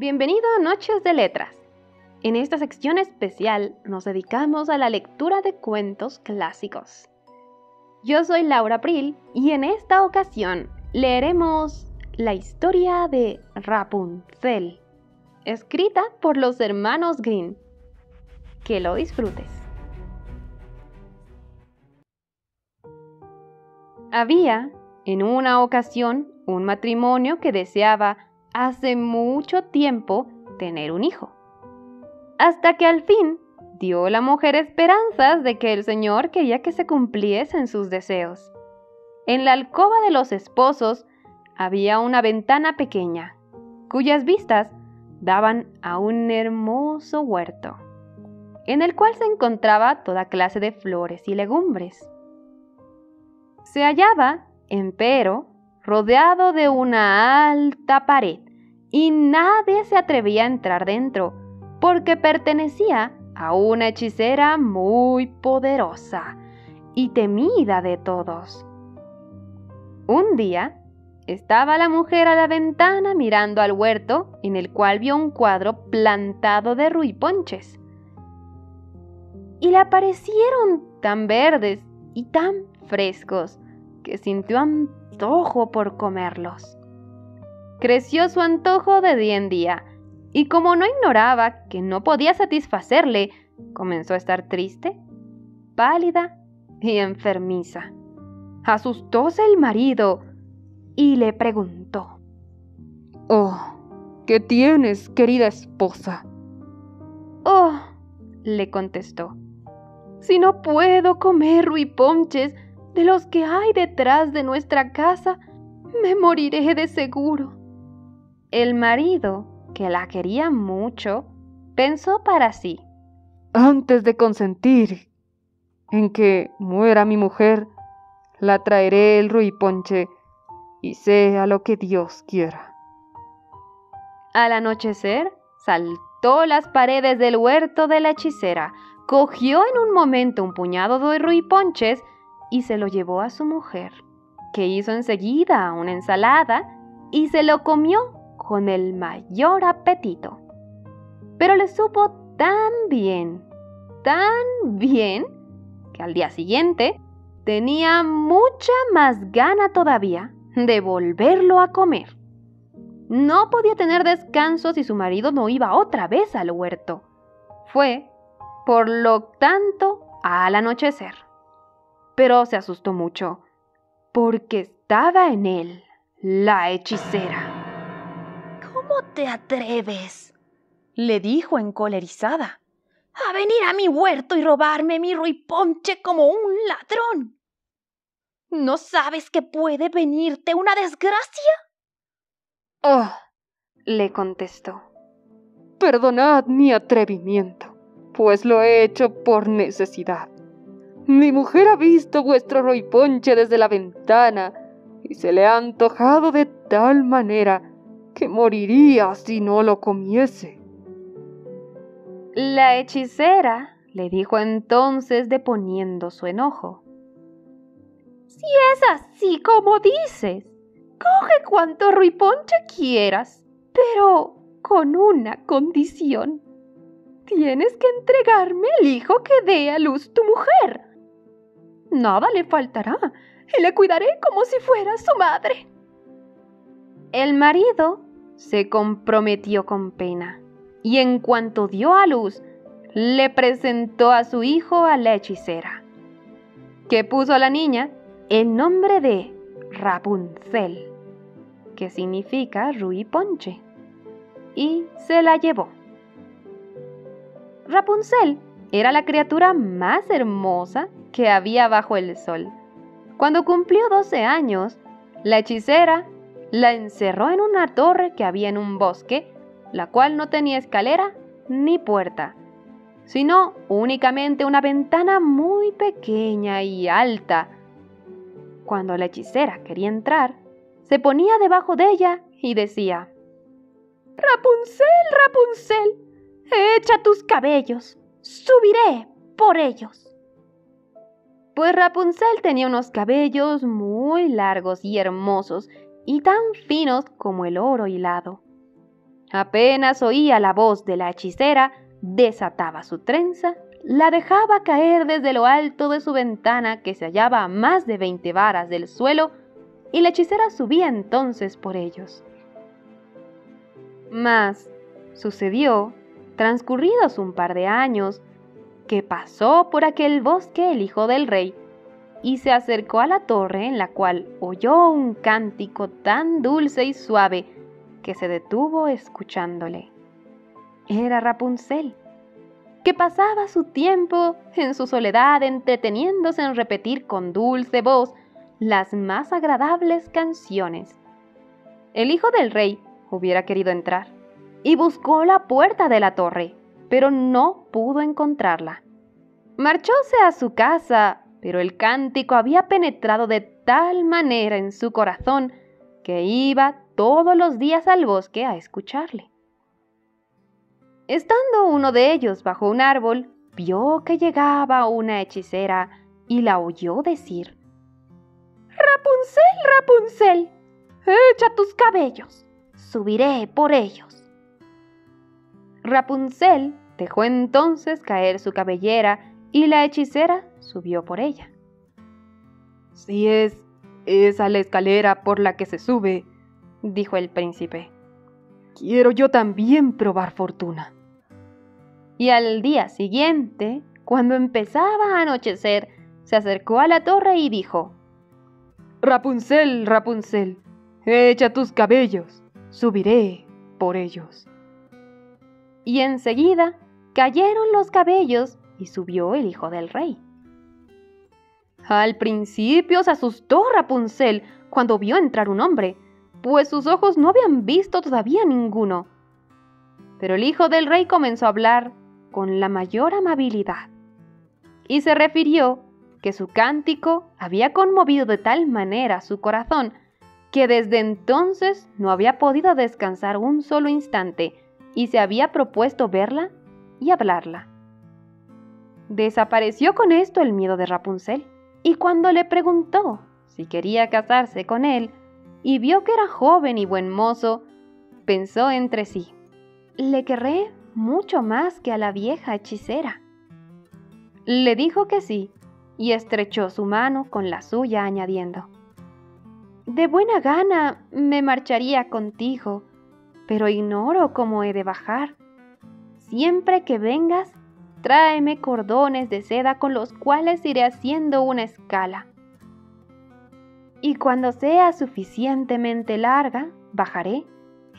Bienvenido a Noches de Letras. En esta sección especial nos dedicamos a la lectura de cuentos clásicos. Yo soy Laura Abril y en esta ocasión leeremos la historia de Rapunzel, escrita por los hermanos Grimm. Que lo disfrutes. Había, en una ocasión, un matrimonio que deseaba hace mucho tiempo tener un hijo, hasta que al fin dio la mujer esperanzas de que el Señor quería que se cumpliesen sus deseos. En la alcoba de los esposos había una ventana pequeña, cuyas vistas daban a un hermoso huerto, en el cual se encontraba toda clase de flores y legumbres. Se hallaba, empero, rodeado de una alta pared, y nadie se atrevía a entrar dentro, porque pertenecía a una hechicera muy poderosa y temida de todos. Un día, estaba la mujer a la ventana mirando al huerto, en el cual vio un cuadro plantado de ruiponches, y le parecieron tan verdes y tan frescos que sintió antojo por comerlos. Creció su antojo de día en día, y como no ignoraba que no podía satisfacerle, comenzó a estar triste, pálida y enfermiza. Asustóse el marido y le preguntó: «Oh, ¿qué tienes, querida esposa?». «Oh», le contestó, «si no puedo comer ruiponches de los que hay detrás de nuestra casa, me moriré de seguro». El marido, que la quería mucho, pensó para sí: «Antes de consentir en que muera mi mujer, la traeré el ruiponche y sea lo que Dios quiera». Al anochecer, saltó las paredes del huerto de la hechicera, cogió en un momento un puñado de ruiponches y se lo llevó a su mujer, que hizo enseguida una ensalada y se lo comió con el mayor apetito. Pero le supo tan bien, que al día siguiente tenía mucha más gana todavía de volverlo a comer. No podía tener descanso si su marido no iba otra vez al huerto. Fue, por lo tanto, al anochecer. Pero se asustó mucho, porque estaba en él la hechicera. «¿Cómo te atreves?», le dijo encolerizada, «a venir a mi huerto y robarme mi ruiponche como un ladrón? ¿No sabes que puede venirte una desgracia?». «Oh», le contestó, «perdonad mi atrevimiento, pues lo he hecho por necesidad. Mi mujer ha visto vuestro ruiponche desde la ventana y se le ha antojado de tal manera que moriría si no lo comiese». La hechicera le dijo entonces, deponiendo su enojo: «Si es así como dices, coge cuanto ruiponche quieras, pero con una condición. Tienes que entregarme el hijo que dé a luz tu mujer. Nada le faltará y le cuidaré como si fuera su madre». El marido se comprometió con pena y en cuanto dio a luz, le presentó a su hijo a la hechicera, que puso a la niña el nombre de Rapunzel, que significa ruiponche, y se la llevó. Rapunzel era la criatura más hermosa que había bajo el sol. Cuando cumplió 12 años, la hechicera la encerró en una torre que había en un bosque, la cual no tenía escalera ni puerta, sino únicamente una ventana muy pequeña y alta. Cuando la hechicera quería entrar, se ponía debajo de ella y decía: «Rapunzel, Rapunzel, echa tus cabellos, subiré por ellos». Pues Rapunzel tenía unos cabellos muy largos y hermosos y tan finos como el oro hilado. Apenas oía la voz de la hechicera, desataba su trenza, la dejaba caer desde lo alto de su ventana que se hallaba a más de 20 varas del suelo, y la hechicera subía entonces por ellos. Mas sucedió, transcurridos un par de años, que pasó por aquel bosque el hijo del rey, y se acercó a la torre en la cual oyó un cántico tan dulce y suave que se detuvo escuchándole. Era Rapunzel, que pasaba su tiempo en su soledad entreteniéndose en repetir con dulce voz las más agradables canciones. El hijo del rey hubiera querido entrar y buscó la puerta de la torre, pero no pudo encontrarla. Marchóse a su casa, pero el cántico había penetrado de tal manera en su corazón que iba todos los días al bosque a escucharle. Estando uno de ellos bajo un árbol, vio que llegaba una hechicera y la oyó decir: «Rapunzel, Rapunzel, echa tus cabellos, subiré por ellos». Rapunzel dejó entonces caer su cabellera y la hechicera subió por ella. «Si es esa la escalera por la que se sube», dijo el príncipe, «quiero yo también probar fortuna». Y al día siguiente, cuando empezaba a anochecer, se acercó a la torre y dijo: «Rapunzel, Rapunzel, echa tus cabellos, subiré por ellos». Y enseguida cayeron los cabellos y subió el hijo del rey. Al principio se asustó Rapunzel cuando vio entrar un hombre, pues sus ojos no habían visto todavía ninguno. Pero el hijo del rey comenzó a hablar con la mayor amabilidad, y se refirió que su cántico había conmovido de tal manera su corazón que desde entonces no había podido descansar un solo instante y se había propuesto verla y hablarla. Desapareció con esto el miedo de Rapunzel, y cuando le preguntó si quería casarse con él y vio que era joven y buen mozo, pensó entre sí: «Le querré mucho más que a la vieja hechicera». Le dijo que sí, y estrechó su mano con la suya, añadiendo: «De buena gana me marcharía contigo, pero ignoro cómo he de bajar. Siempre que vengas, tráeme cordones de seda con los cuales iré haciendo una escala. Y cuando sea suficientemente larga, bajaré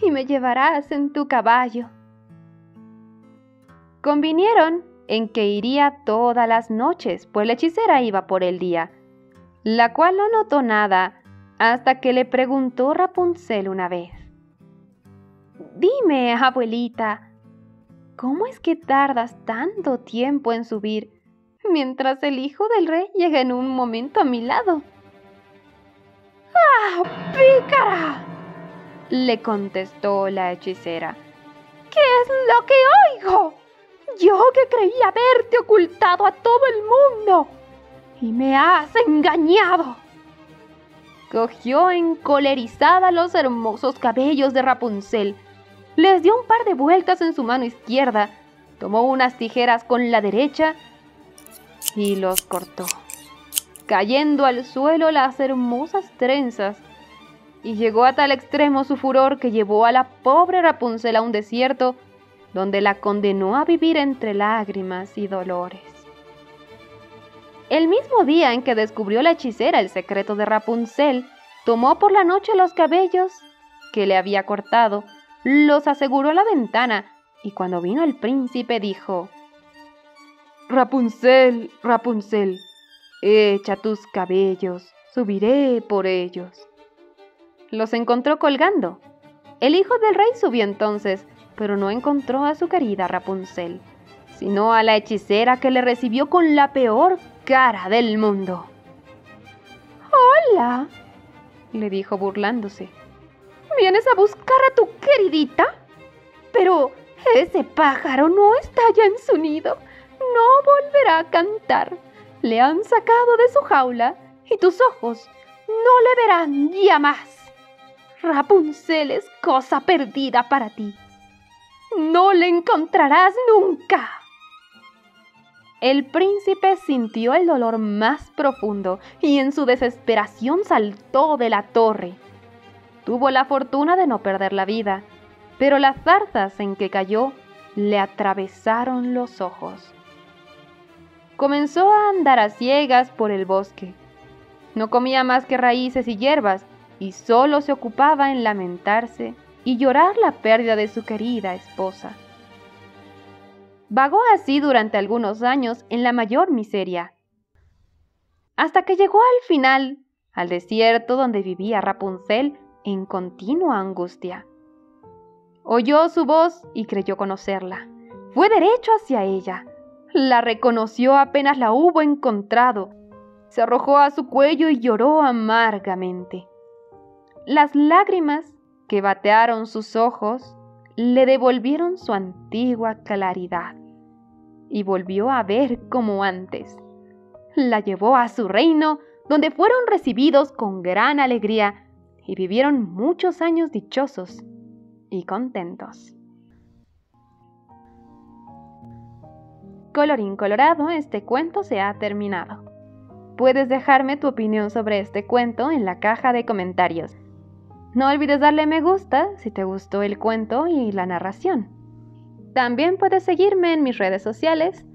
y me llevarás en tu caballo». Convinieron en que iría todas las noches, pues la hechicera iba por el día, la cual no notó nada hasta que le preguntó Rapunzel una vez: «Dime, abuelita, ¿cómo es que tardas tanto tiempo en subir, mientras el hijo del rey llega en un momento a mi lado?». «¡Ah, pícara!», le contestó la hechicera, «¿qué es lo que oigo? Yo que creí haberte ocultado a todo el mundo, y me has engañado». Cogió encolerizada los hermosos cabellos de Rapunzel, les dio un par de vueltas en su mano izquierda, tomó unas tijeras con la derecha y los cortó, cayendo al suelo las hermosas trenzas, y llegó a tal extremo su furor que llevó a la pobre Rapunzel a un desierto, donde la condenó a vivir entre lágrimas y dolores. El mismo día en que descubrió la hechicera el secreto de Rapunzel, tomó por la noche los cabellos que le había cortado, los aseguró a la ventana, y cuando vino el príncipe dijo: «Rapunzel, Rapunzel, echa tus cabellos, subiré por ellos». Los encontró colgando. El hijo del rey subió entonces, pero no encontró a su querida Rapunzel, sino a la hechicera, que le recibió con la peor cara del mundo. «Hola», le dijo burlándose, «¿vienes a buscar a tu queridita? Pero ese pájaro no está ya en su nido, no volverá a cantar. Le han sacado de su jaula y tus ojos no le verán ya más. Rapunzel es cosa perdida para ti. ¡No le encontrarás nunca! El príncipe sintió el dolor más profundo y en su desesperación saltó de la torre. Tuvo la fortuna de no perder la vida, pero las zarzas en que cayó le atravesaron los ojos. Comenzó a andar a ciegas por el bosque. No comía más que raíces y hierbas y solo se ocupaba en lamentarse y llorar la pérdida de su querida esposa. Vagó así durante algunos años en la mayor miseria, hasta que llegó al final, al desierto donde vivía Rapunzel en continua angustia. Oyó su voz y creyó conocerla. Fue derecho hacia ella. La reconoció apenas la hubo encontrado. Se arrojó a su cuello y lloró amargamente. Las lágrimas que batearon sus ojos le devolvieron su antigua claridad y volvió a ver como antes. La llevó a su reino, donde fueron recibidos con gran alegría y vivieron muchos años dichosos y contentos. Colorín colorado, este cuento se ha terminado. Puedes dejarme tu opinión sobre este cuento en la caja de comentarios. No olvides darle me gusta si te gustó el cuento y la narración. También puedes seguirme en mis redes sociales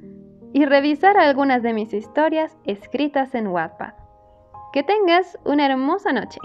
y revisar algunas de mis historias escritas en Wattpad. Que tengas una hermosa noche.